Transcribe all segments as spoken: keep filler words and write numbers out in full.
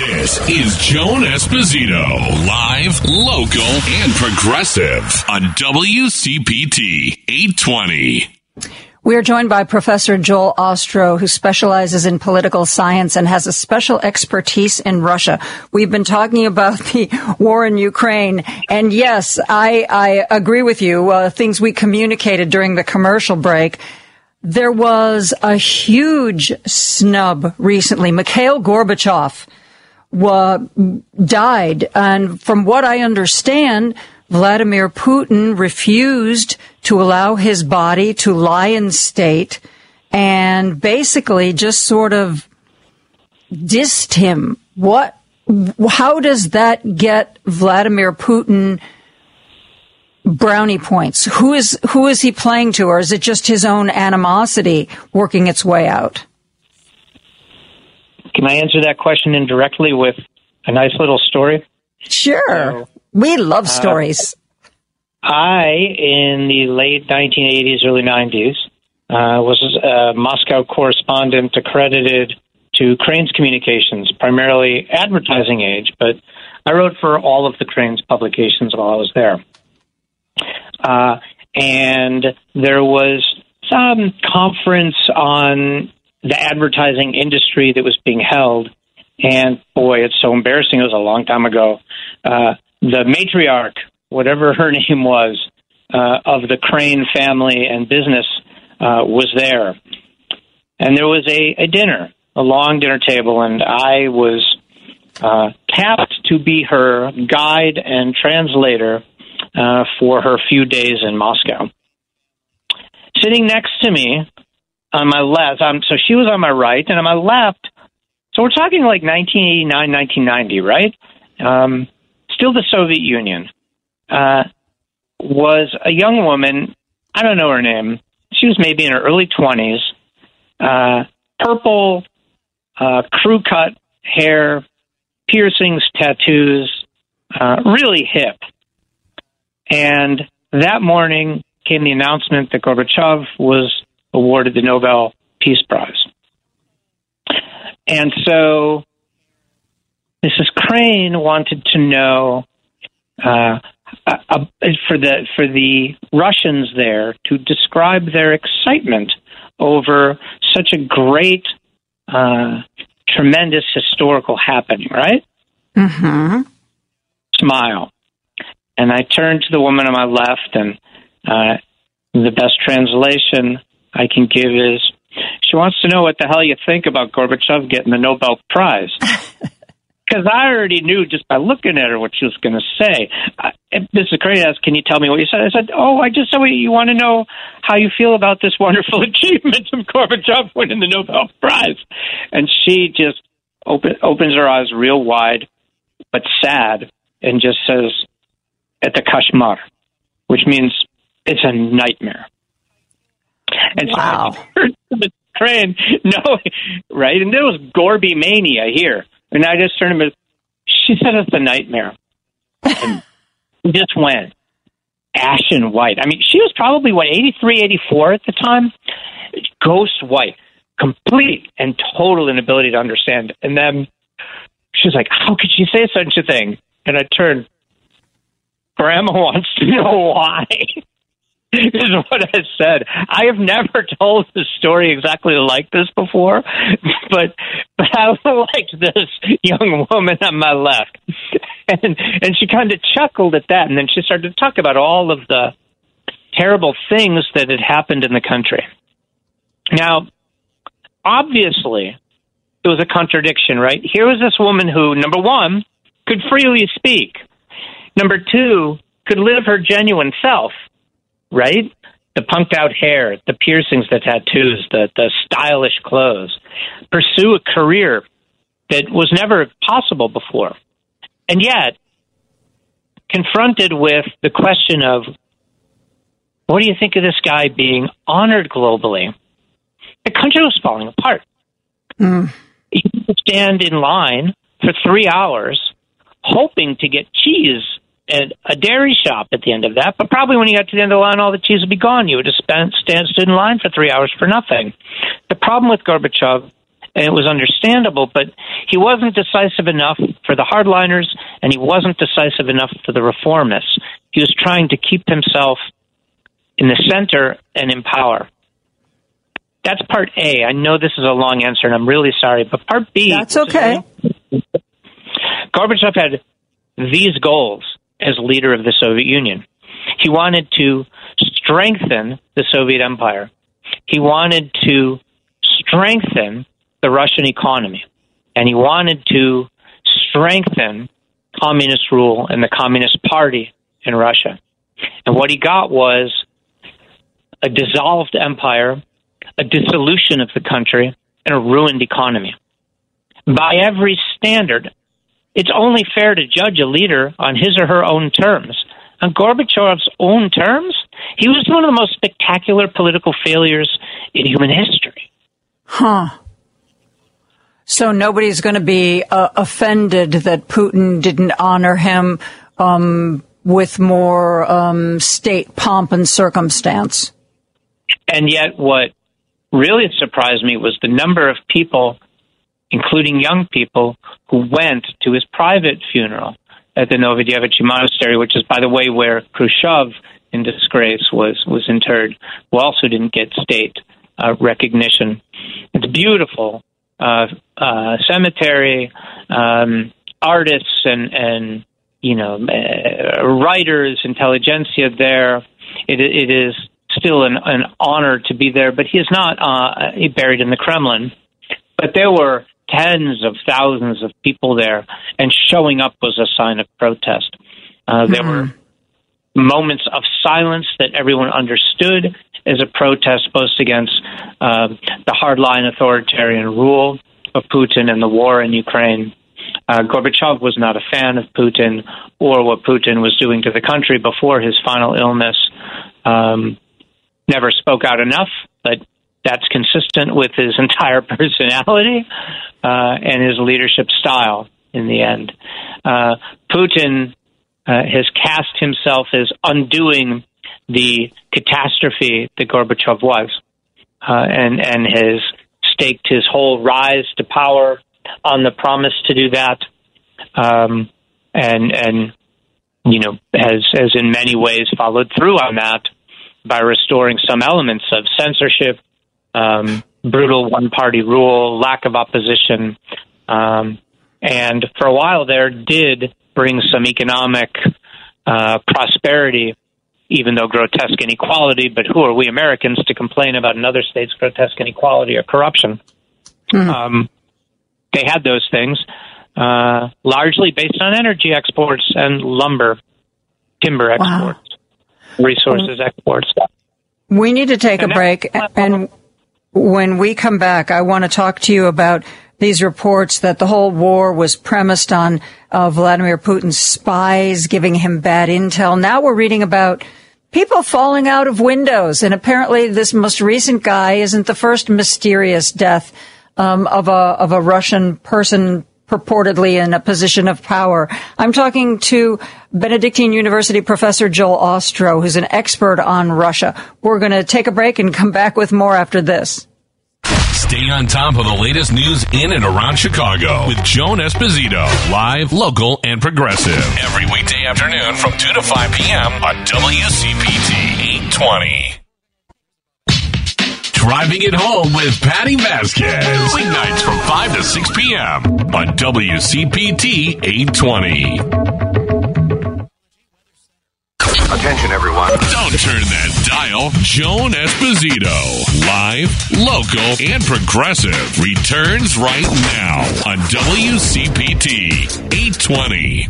This is Joan Esposito, live, local, and progressive on W C P T eight twenty. We are joined by Professor Joel Ostrow, who specializes in political science and has a special expertise in Russia. We've been talking about the war in Ukraine, and yes, I, I agree with you, uh, things we communicated during the commercial break. There was a huge snub recently. Mikhail Gorbachev wa- died, and from what I understand, Vladimir Putin refused to allow his body to lie in state and basically just sort of dissed him. What, how does that get Vladimir Putin brownie points? Who is, who is he playing to, or is it just his own animosity working its way out? Can I answer that question indirectly with a nice little story? Sure. So, we love stories. Uh, I, in the late nineteen eighties, early nineties, uh, was a Moscow correspondent accredited to Crane's Communications, primarily Advertising Age, but I wrote for all of the Crane's publications while I was there. Uh, and there was some conference on the advertising industry that was being held, and boy, it's so embarrassing. It was a long time ago. Uh, The matriarch, whatever her name was, uh, of the Crane family and business, uh, was there. And there was a, a dinner, a long dinner table, and I was uh, tapped to be her guide and translator uh, for her few days in Moscow. Sitting next to me on my left, um, so she was on my right, and on my left, so we're talking like nineteen eighty-nine, nineteen ninety, right? Um Still the Soviet Union, uh, was a young woman, I don't know her name, she was maybe in her early twenties, uh, purple, uh, crew-cut hair, piercings, tattoos, uh, really hip. And that morning came the announcement that Gorbachev was awarded the Nobel Peace Prize. And so Missus Crane wanted to know uh, uh, for the for the Russians there to describe their excitement over such a great, uh, tremendous historical happening, right? Mm-hmm. Smile. And I turned to the woman on my left, and uh, the best translation I can give is, she wants to know what the hell you think about Gorbachev getting the Nobel Prize. Because I already knew just by looking at her what she was going to say. I, Missus Crane asked, can you tell me what you said? I said, oh, I just said, you want to know how you feel about this wonderful achievement of Gorbachev winning the Nobel Prize. And she just open, opens her eyes real wide, but sad, and just says, it's a kashmar, which means it's a nightmare. And wow. So I heard Missus Crane, no, right? And there was Gorby mania here. And I just turned him, she said it's a nightmare. And just went ashen white. I mean, she was probably, what, eighty-three, eighty-four at the time? Ghost white. Complete and total inability to understand. And then she was like, how could she say such a thing? And I turned, Grandma wants to know why, is what I said. I have never told the story exactly like this before, but but I liked this young woman on my left. And and she kind of chuckled at that, and then she started to talk about all of the terrible things that had happened in the country. Now, obviously, it was a contradiction, right? Here was this woman who, number one, could freely speak. Number two, could live her genuine self. Right? The punked out hair, the piercings, the tattoos, the, the stylish clothes. Pursue a career that was never possible before. And yet, confronted with the question of, what do you think of this guy being honored globally? The country was falling apart. Mm. You could stand in line for three hours hoping to get cheese at a dairy shop at the end of that, but probably when you got to the end of the line, all the cheese would be gone. You would have spent, stand, stood in line for three hours for nothing. The problem with Gorbachev and it was understandable, but he wasn't decisive enough for the hardliners, and he wasn't decisive enough for the reformists. He was trying to keep himself in the center and in power. That's part A. I know this is a long answer, and I'm really sorry, but part B... That's okay. Gorbachev had these goals as leader of the Soviet Union. He wanted to strengthen the Soviet Empire. He wanted to strengthen the Russian economy, and he wanted to strengthen communist rule and the Communist Party in Russia. And what he got was a dissolved empire, a dissolution of the country, and a ruined economy. By every standard, it's only fair to judge a leader on his or her own terms. On Gorbachev's own terms, he was one of the most spectacular political failures in human history. Huh. So nobody's going to be uh, offended that Putin didn't honor him um, with more um, state pomp and circumstance. And yet what really surprised me was the number of people, including young people, who went to his private funeral at the Novodevichy Monastery, which is, by the way, where Khrushchev, in disgrace, was, was interred, who also didn't get state uh, recognition. It's beautiful. Uh, uh, cemetery, um, artists and, and you know, uh, writers, intelligentsia there. It, it is still an, an honor to be there, but he is not uh, buried in the Kremlin. But there were tens of thousands of people there, and showing up was a sign of protest. Uh, there mm-hmm. were moments of silence that everyone understood as a protest, both against uh, the hardline authoritarian rule of Putin and the war in Ukraine. Uh, Gorbachev was not a fan of Putin or what Putin was doing to the country before his final illness. Um, never spoke out enough, but that's consistent with his entire personality uh, and his leadership style in the end. Uh, Putin uh, has cast himself as undoing the catastrophe that Gorbachev was uh, and, and has staked his whole rise to power on the promise to do that um, and, and you know, has, has in many ways followed through on that by restoring some elements of censorship, Um, brutal one-party rule, lack of opposition, um, and for a while there did bring some economic uh, prosperity, even though grotesque inequality, but who are we Americans to complain about another state's grotesque inequality or corruption? Mm. Um, they had those things, uh, largely based on energy exports and lumber, timber exports, wow. resources mm. exports. We need to take and a break, and... When we come back, I want to talk to you about these reports that the whole war was premised on uh, Vladimir Putin's spies giving him bad intel. Now we're reading about people falling out of windows. And apparently this most recent guy isn't the first mysterious death um, of a of a Russian person purportedly in a position of power. I'm talking to Benedictine University Professor Joel Ostrow, who's an expert on Russia. We're going to take a break and come back with more after this. Stay on top of the latest news in and around Chicago with Joan Esposito, live, local, and progressive. Every weekday afternoon from two to five p.m. on W C P T eight twenty. Driving it home with Patty Vasquez. Weeknights from five to six p.m. on W C P T eight twenty. Attention, everyone. Don't turn that dial. Joan Esposito, live, local, and progressive, returns right now on W C P T eight twenty.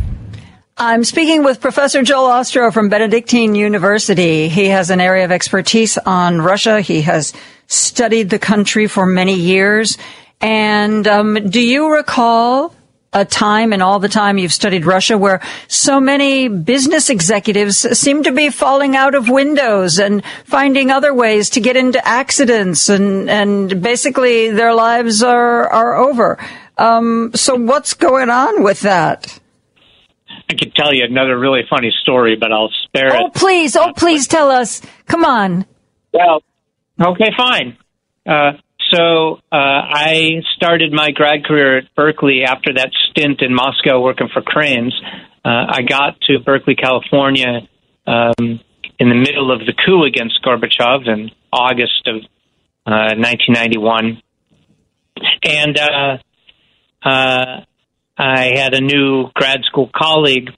I'm speaking with Professor Joel Ostrow from Benedictine University. He has an area of expertise on Russia. He has studied the country for many years. And um, do you recall a time in all the time you've studied Russia where so many business executives seem to be falling out of windows and finding other ways to get into accidents and, and basically their lives are, are over? Um, so what's going on with that? I could tell you another really funny story, but I'll spare it. Oh, please. Oh, please tell us. Come on. Well, okay, fine. Uh, so uh, I started my grad career at Berkeley after that stint in Moscow working for Crane's. Uh, I got to Berkeley, California, um, in the middle of the coup against Gorbachev in August of uh, nineteen ninety-one. And uh, uh, I had a new grad school colleague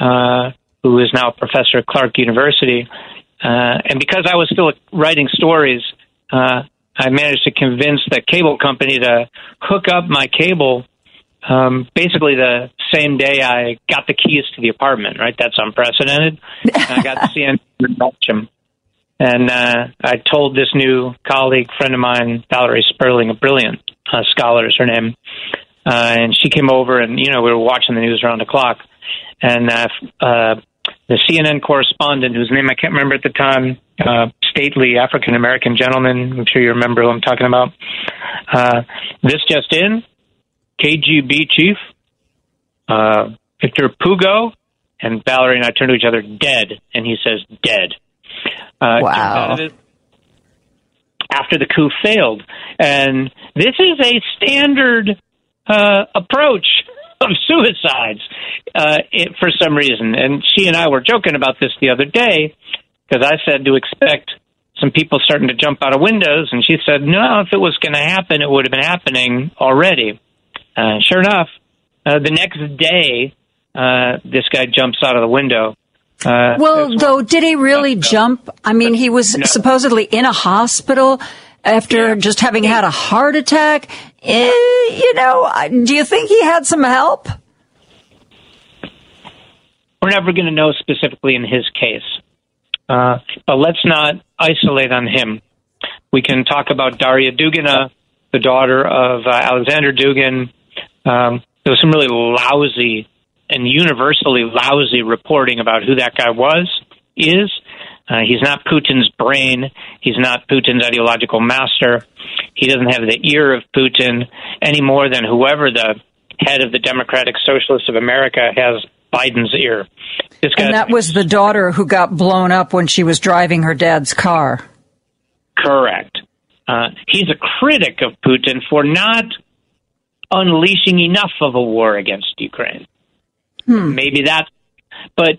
uh, who is now a professor at Clark University. Uh, and because I was still writing stories, uh, I managed to convince the cable company to hook up my cable um, basically the same day I got the keys to the apartment, right? That's unprecedented. And I got to C N N in Belgium. And uh, I told this new colleague, friend of mine, Valerie Sperling, a brilliant uh, scholar is her name. Uh, and she came over and, you know, we were watching the news around the clock. And uh, uh, the C N N correspondent, whose name I can't remember at the time, uh, stately African-American gentleman, I'm sure you remember who I'm talking about. Uh, this just in, K G B chief, uh, Victor Pugo, and Valerie and I turned to each other, dead. And he says, dead. Uh, wow. After the coup failed. And this is a standard uh, approach of suicides uh, it, for some reason. And she and I were joking about this the other day because I said to expect some people starting to jump out of windows. And she said, no, if it was going to happen, it would have been happening already. Uh, sure enough, uh, the next day, uh, this guy jumps out of the window. Uh, well, though, did he really jump? I mean, he was no. supposedly in a hospital after yeah. just having had a heart attack. Eh, you know, do you think he had some help? We're never going to know specifically in his case. Uh, but let's not isolate on him. We can talk about Daria Dugina, the daughter of uh, Alexander Dugin. Um, there was some really lousy and universally lousy reporting about who that guy was, is. Uh, he's not Putin's brain. He's not Putin's ideological master. He doesn't have the ear of Putin any more than whoever the head of the Democratic Socialists of America has Biden's ear. This guy, and that was the daughter who got blown up when she was driving her dad's car. Correct. Uh, he's a critic of Putin for not unleashing enough of a war against Ukraine. Hmm. Maybe that, but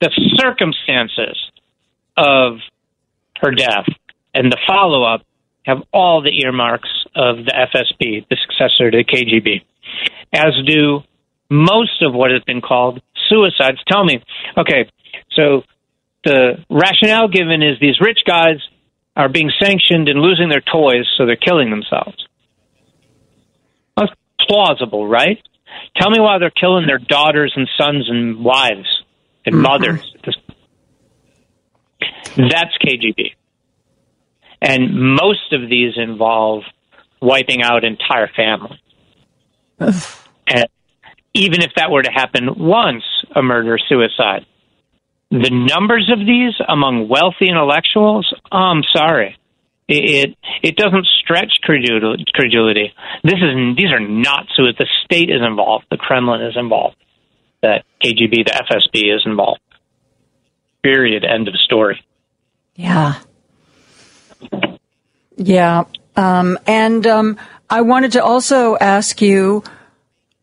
the circumstances of her death and the follow-up have all the earmarks of the F S B, the successor to the K G B, as do most of what has been called suicides. Tell me, okay, so the rationale given is these rich guys are being sanctioned and losing their toys, so they're killing themselves. That's plausible, right? Tell me why they're killing their daughters and sons and wives and mothers. Mm-hmm. That's K G B. And most of these involve wiping out entire families. And even if that were to happen once, a murder-suicide, the numbers of these among wealthy intellectuals, oh, I'm sorry. It, it it doesn't stretch credulity. This is these are not suicides. The state is involved. The Kremlin is involved. The K G B, the F S B is involved. Period. End of story. Yeah. Yeah. Um, and um, I wanted to also ask you,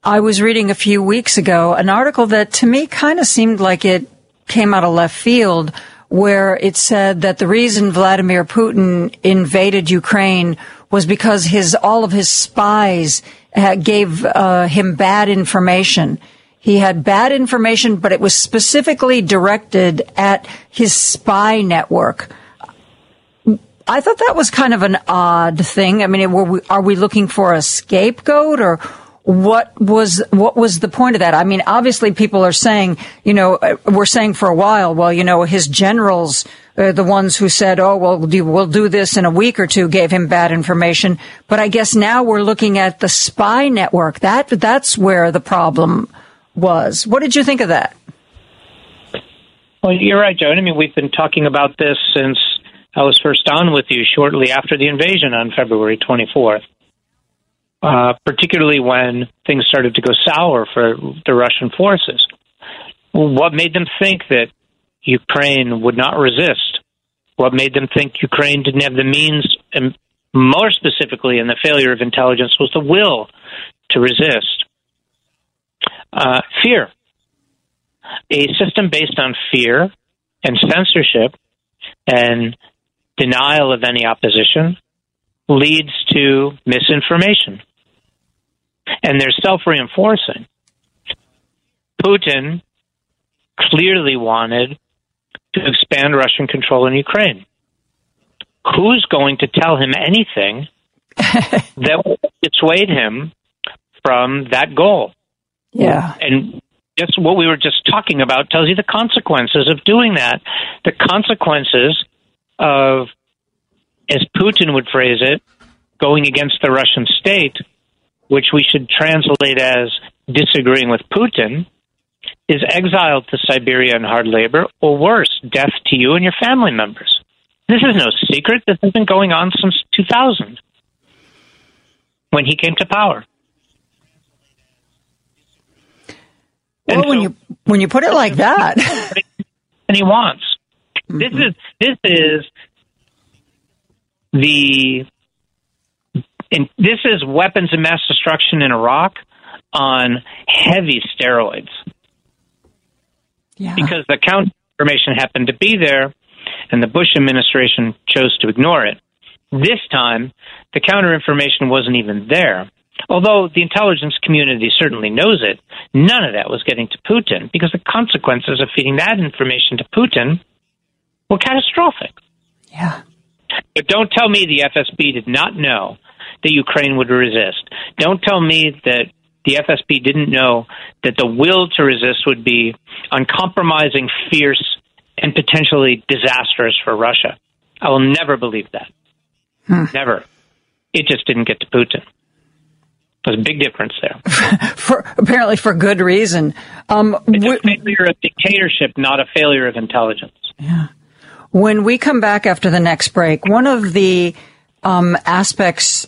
I was reading a few weeks ago an article that to me kind of seemed like it came out of left field, where it said that the reason Vladimir Putin invaded Ukraine was because his all of his spies gave uh, him bad information. He had bad information, but it was specifically directed at his spy network. I thought that was kind of an odd thing. I mean, were we, are we looking for a scapegoat, or What was what was the point of that? I mean, obviously, people are saying, you know, we're saying for a while, well, you know, his generals, uh, the ones who said, oh, well, we'll do this in a week or two, gave him bad information. But I guess now we're looking at the spy network. That that's where the problem was. What did you think of that? Well, you're right, Joan. I mean, we've been talking about this since I was first on with you shortly after the invasion on February twenty-fourth. Uh, particularly when things started to go sour for the Russian forces. What made them think that Ukraine would not resist? What made them think Ukraine didn't have the means more specifically in the failure of intelligence, was the will to resist. Uh, fear. A system based on fear and censorship and denial of any opposition leads to misinformation. And they're self-reinforcing. Putin clearly wanted to expand Russian control in Ukraine. Who's going to tell him anything that will dissuade him from that goal? Yeah. And that's what we were just talking about, tells you the consequences of doing that. The consequences of, as Putin would phrase it, going against the Russian state, which we should translate as disagreeing with Putin, is exiled to Siberia and hard labor, or worse, death to you and your family members. This is no secret. This has been going on since two thousand, when he came to power. Well, so, when you when you put it like that, and he wants mm-hmm. this is this is the in, this is weapons of mass destruction in Iraq on heavy steroids. Yeah. Because the counter-information happened to be there, and the Bush administration chose to ignore it. This time, the counter-information wasn't even there. Although the intelligence community certainly knows it, none of that was getting to Putin, because the consequences of feeding that information to Putin were catastrophic. Yeah. But don't tell me the F S B did not know that Ukraine would resist. Don't tell me that the F S B didn't know that the will to resist would be uncompromising, fierce, and potentially disastrous for Russia. I will never believe that. Hmm. Never. It just didn't get to Putin. There's a big difference there. for, apparently for good reason. Um, it's a failure of dictatorship, not a failure of intelligence. Yeah. When we come back after the next break, one of the um, aspects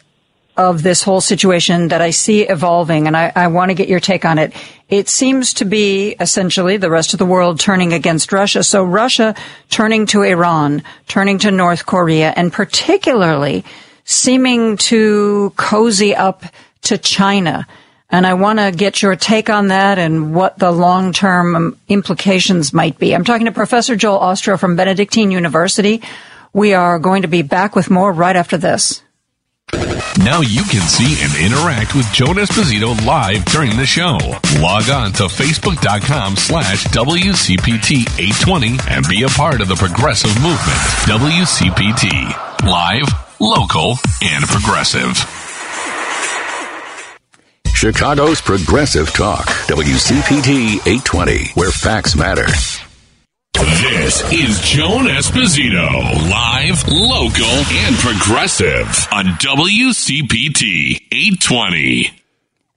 of this whole situation that I see evolving, and I, I want to get your take on it, it seems to be essentially the rest of the world turning against Russia. So Russia turning to Iran, turning to North Korea, and particularly seeming to cozy up to China. And I want to get your take on that and what the long-term implications might be. I'm talking to Professor Joel Ostrow from Benedictine University. We are going to be back with more right after this. Now you can see and interact with Joan Esposito live during the show. Log on to Facebook.com slash WCPT820 and be a part of the progressive movement. W C P T. Live, local, and progressive. Chicago's progressive talk. W C P T eight twenty, where facts matter. This is Joan Esposito, live, local, and progressive on W C P T eight twenty.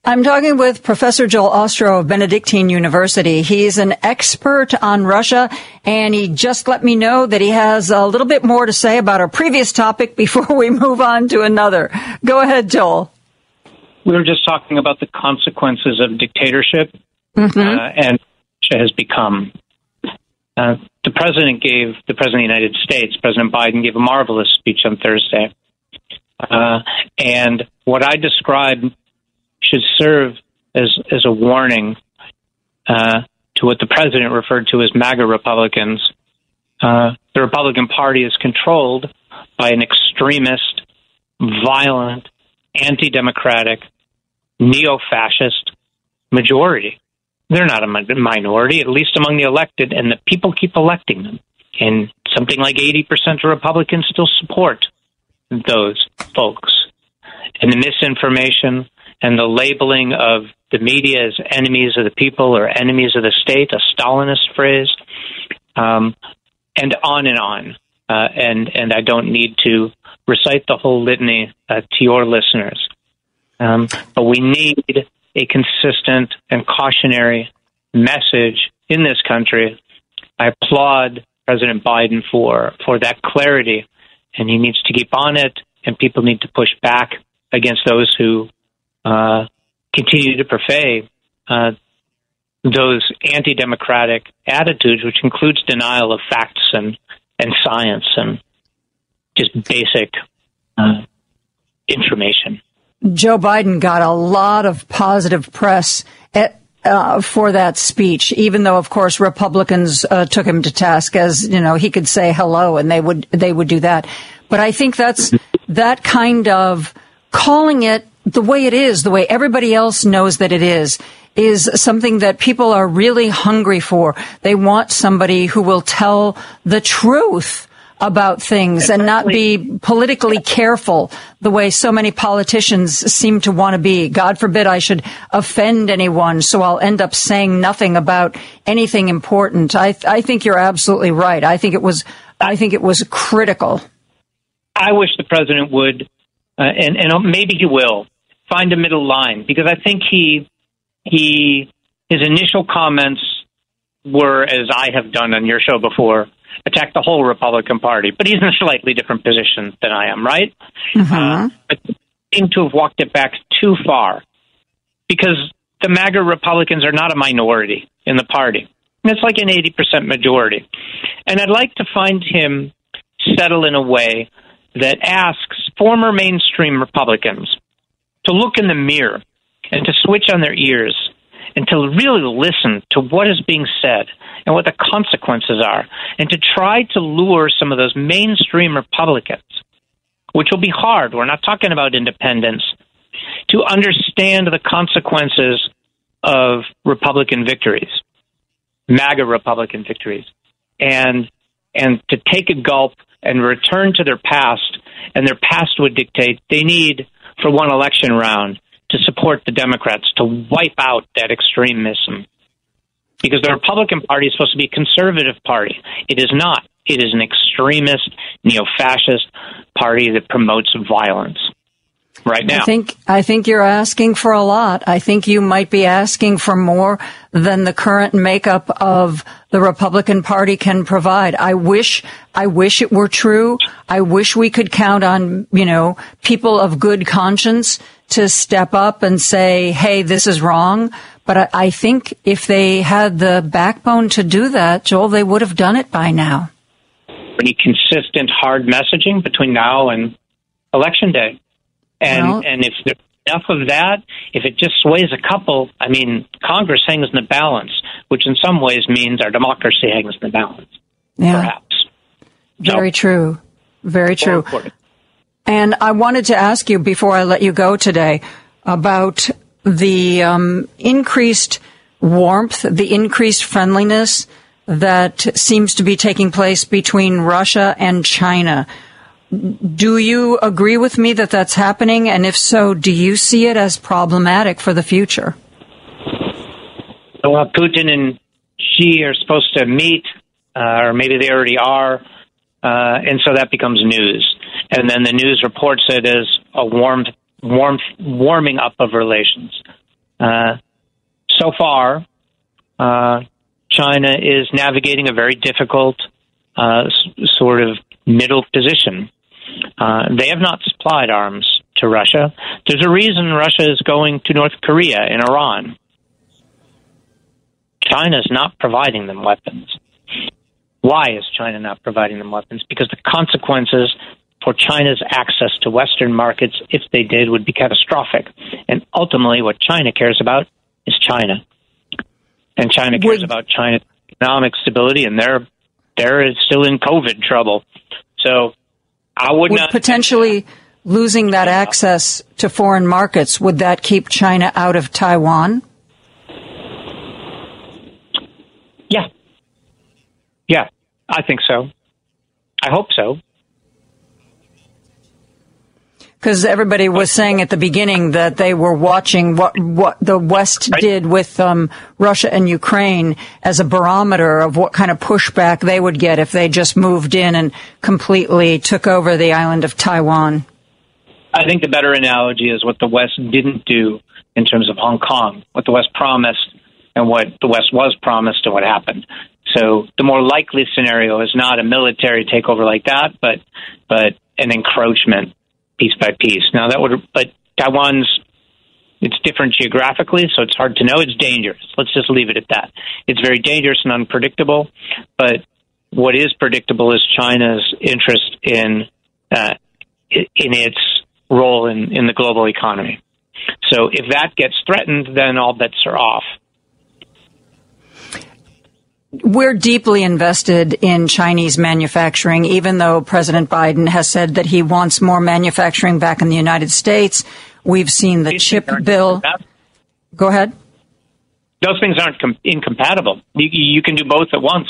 I'm talking with Professor Joel Ostrow of Benedictine University. He's an expert on Russia, and he just let me know that he has a little bit more to say about our previous topic before we move on to another. Go ahead, Joel. We were just talking about the consequences of dictatorship, mm-hmm. uh, and Russia has become... Uh, the president gave, the president of the United States, President Biden, gave a marvelous speech on Thursday. Uh, and what I describe should serve as, as a warning uh, to what the president referred to as MAGA Republicans. Uh, the Republican Party is controlled by an extremist, violent, anti-democratic, neo-fascist majority. They're not a minority, at least among the elected, and the people keep electing them. And something like eighty percent of Republicans still support those folks. And the misinformation and the labeling of the media as enemies of the people or enemies of the state, a Stalinist phrase, um, and on and on. Uh, and, and I don't need to recite the whole litany uh, to your listeners. Um, but we need a consistent and cautionary message in this country. I applaud President Biden for, for that clarity, and he needs to keep on it, and people need to push back against those who uh, continue to purvey uh, those anti-democratic attitudes, which includes denial of facts and, and science and just basic uh, information. Joe Biden got a lot of positive press at, uh, for that speech, even though, of course, Republicans uh, took him to task, as, you know, he could say hello and they would they would do that. But I think that's that kind of calling it the way it is, the way everybody else knows that it is, is something that people are really hungry for. They want somebody who will tell the truth about things and not be politically careful the way so many politicians seem to want to be. God forbid I should offend anyone, so I'll end up saying nothing about anything important. I, th- I think you're absolutely right. I think it was, I think it was critical. I wish the president would, uh, and, and maybe he will, find a middle line, because I think he, he, his initial comments were, as I have done on your show before, attack the whole Republican Party, but he's in a slightly different position than I am, right? Mm-hmm. Uh, but I seem to have walked it back too far, because the MAGA Republicans are not a minority in the party. It's like an eighty percent majority. And I'd like to find him settle in a way that asks former mainstream Republicans to look in the mirror and to switch on their ears and to really listen to what is being said and what the consequences are, and to try to lure some of those mainstream Republicans, which will be hard, we're not talking about independents, to understand the consequences of Republican victories, MAGA Republican victories, and and to take a gulp and return to their past, and their past would dictate they need, for one election round, to support the Democrats, to wipe out that extremism. Because the Republican Party is supposed to be a conservative party. It is not. It is an extremist, neo-fascist party that promotes violence right now. I think, I think you're asking for a lot. I think you might be asking for more than the current makeup of the Republican Party can provide. I wish, I wish it were true. I wish we could count on, you know, people of good conscience to step up and say, hey, this is wrong. But I think if they had the backbone to do that, Joel, they would have done it by now. Pretty consistent, hard messaging between now and Election Day. And well, and if there's enough of that, if it just sways a couple, I mean, Congress hangs in the balance, which in some ways means our democracy hangs in the balance, yeah, perhaps. Very so, true. Very true. Important. And I wanted to ask you before I let you go today about the um, increased warmth, the increased friendliness that seems to be taking place between Russia and China. Do you agree with me that that's happening? And if so, do you see it as problematic for the future? Well, Putin and Xi are supposed to meet, uh, or maybe they already are, uh, and so that becomes news. And then the news reports it as a warmth Warmth, warming up of relations. Uh, so far, uh, China is navigating a very difficult uh, s- sort of middle position. Uh, they have not supplied arms to Russia. There's a reason Russia is going to North Korea and Iran. China is not providing them weapons. Why is China not providing them weapons? Because the consequences for China's access to Western markets, if they did, would be catastrophic. And ultimately, what China cares about is China. And China cares would, about China's economic stability, and they're, they're still in COVID trouble. So I would, would not... Potentially losing that access to foreign markets, would that keep China out of Taiwan? Yeah. Yeah, I think so. I hope so. Because everybody was saying at the beginning that they were watching what what the West did with um, Russia and Ukraine as a barometer of what kind of pushback they would get if they just moved in and completely took over the island of Taiwan. I think the better analogy is what the West didn't do in terms of Hong Kong, what the West promised and what the West was promised and what happened. So the more likely scenario is not a military takeover like that, but but an encroachment. Piece by piece. Now that would, but Taiwan's, it's different geographically, so it's hard to know. It's dangerous. Let's just leave it at that. It's very dangerous and unpredictable. But what is predictable is China's interest in uh, in its role in, in the global economy. So if that gets threatened, then all bets are off. We're deeply invested in Chinese manufacturing, even though President Biden has said that he wants more manufacturing back in the United States. We've seen the chip bill. Go ahead. Those things aren't com- incompatible. You, you can do both at once.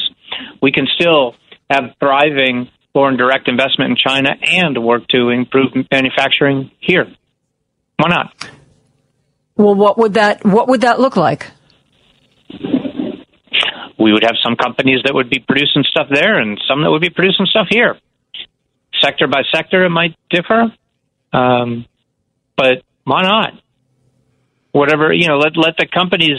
We can still have thriving foreign direct investment in China and work to improve manufacturing here. Why not? Well, what would that what would that look like? We would have some companies that would be producing stuff there and some that would be producing stuff here. Sector by sector, it might differ. Um, but why not? Whatever, you know, let let the companies,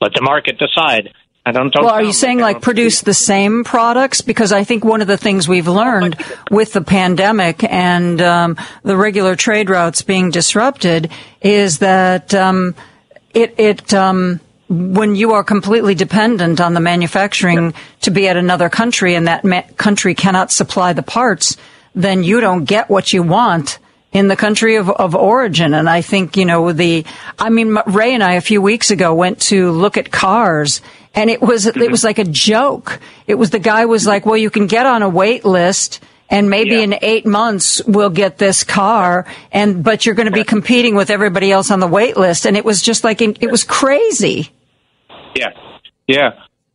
let the market decide. I don't Well, are you saying like produce the same products? Because I think one of the things we've learned with the pandemic and um, the regular trade routes being disrupted is that um, it, it um, when you are completely dependent on the manufacturing to be at another country and that ma- country cannot supply the parts, then you don't get what you want in the country of, of origin. And I think, you know, the, I mean, Ray and I a few weeks ago went to look at cars, and it was, it was like a joke. It was, the guy was like, well, you can get on a wait list and maybe yeah. in eight months we'll get this car, and, but you're going to be competing with everybody else on the wait list. And it was just like, it was crazy. Yeah. Yeah.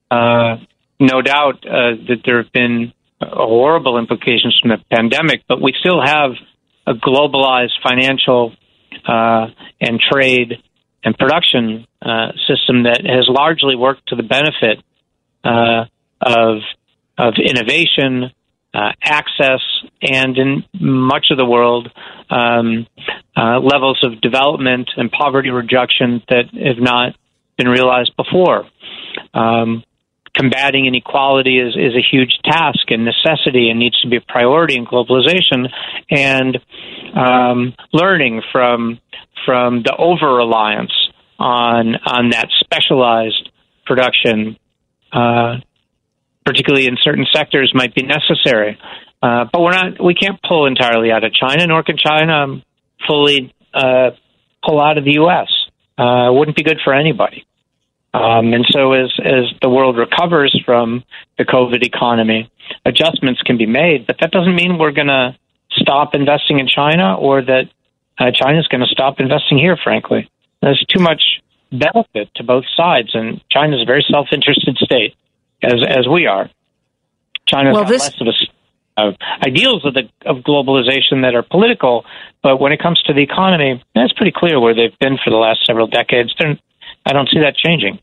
Uh, no doubt, uh, that there have been horrible implications from the pandemic, but we still have a globalized financial uh, and trade and production uh, system that has largely worked to the benefit uh, of of innovation, uh, access, and in much of the world, um, uh, levels of development and poverty reduction that have not been realized before. Um, Combating inequality is, is a huge task and necessity and needs to be a priority in globalization. And um, learning from from the over-reliance on on that specialized production, uh, particularly in certain sectors, might be necessary. Uh, but we're not we can't pull entirely out of China, nor can China fully uh, pull out of the U S. Uh, it wouldn't be good for anybody. Um, and so as, as the world recovers from the COVID economy, adjustments can be made. But that doesn't mean we're going to stop investing in China or that uh, China's going to stop investing here, frankly. There's too much benefit to both sides. And China's a very self-interested state, as as we are. China's well, got this... less of a, of ideals of, the, of globalization that are political. But when it comes to the economy, that's pretty clear where they've been for the last several decades. They're, I don't see that changing.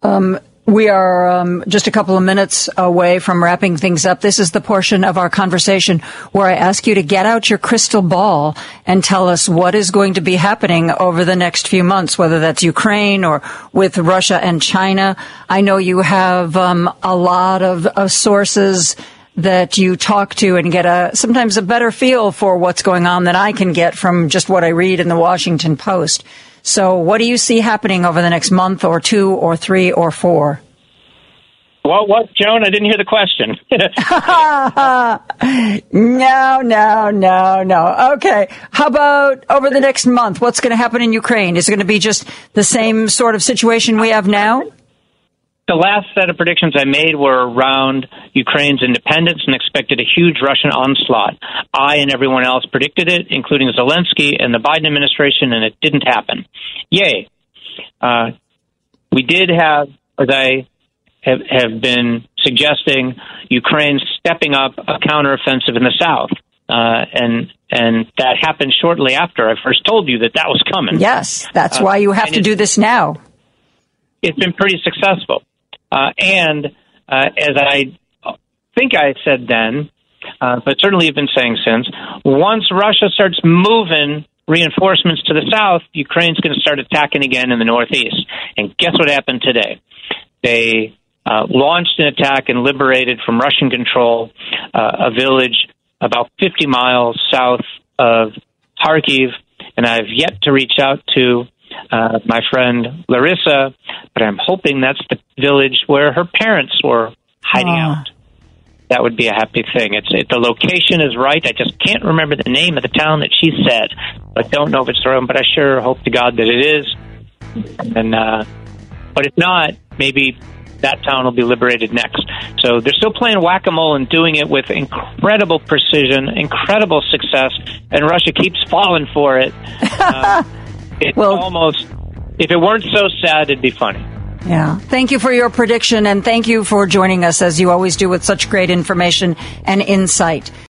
Um, we are um, just a couple of minutes away from wrapping things up. This is the portion of our conversation where I ask you to get out your crystal ball and tell us what is going to be happening over the next few months, whether that's Ukraine or with Russia and China. I know you have um, a lot of, of sources that you talk to and get a sometimes a better feel for what's going on than I can get from just what I read in the Washington Post. So what do you see happening over the next month or two or three or four? Well, what, Joan? I didn't hear the question. no, no, no, no. Okay. How about over the next month? What's going to happen in Ukraine? Is it going to be just the same sort of situation we have now? The last set of predictions I made were around Ukraine's independence and expected a huge Russian onslaught. I and everyone else predicted it, including Zelensky and the Biden administration, and it didn't happen. Yay. Uh, we did have, as I have, have been suggesting, Ukraine stepping up a counteroffensive in the south. Uh, and and that happened shortly after I first told you that that was coming. Yes, that's uh, why you have to do this now. It's been pretty successful. Uh, and uh, as I think I said then, uh, but certainly have been saying since, once Russia starts moving reinforcements to the south, Ukraine's going to start attacking again in the northeast. And guess what happened today? They uh, launched an attack and liberated from Russian control uh, a village about fifty miles south of Kharkiv, and I've yet to reach out to Uh, my friend Larissa, but I'm hoping that's the village where her parents were hiding uh, out. that would be a happy thing. It's it, the location is right. I just can't remember the name of the town that she said, but don't know if it's her own. But I sure hope to God that it is. And uh, but if not, maybe that town will be liberated next. So they're still playing whack-a-mole and doing it with incredible precision, incredible success, and Russia keeps falling for it. Uh, it's well, almost, if it weren't so sad, it'd be funny. Yeah. Thank you for your prediction, and thank you for joining us, as you always do, with such great information and insight.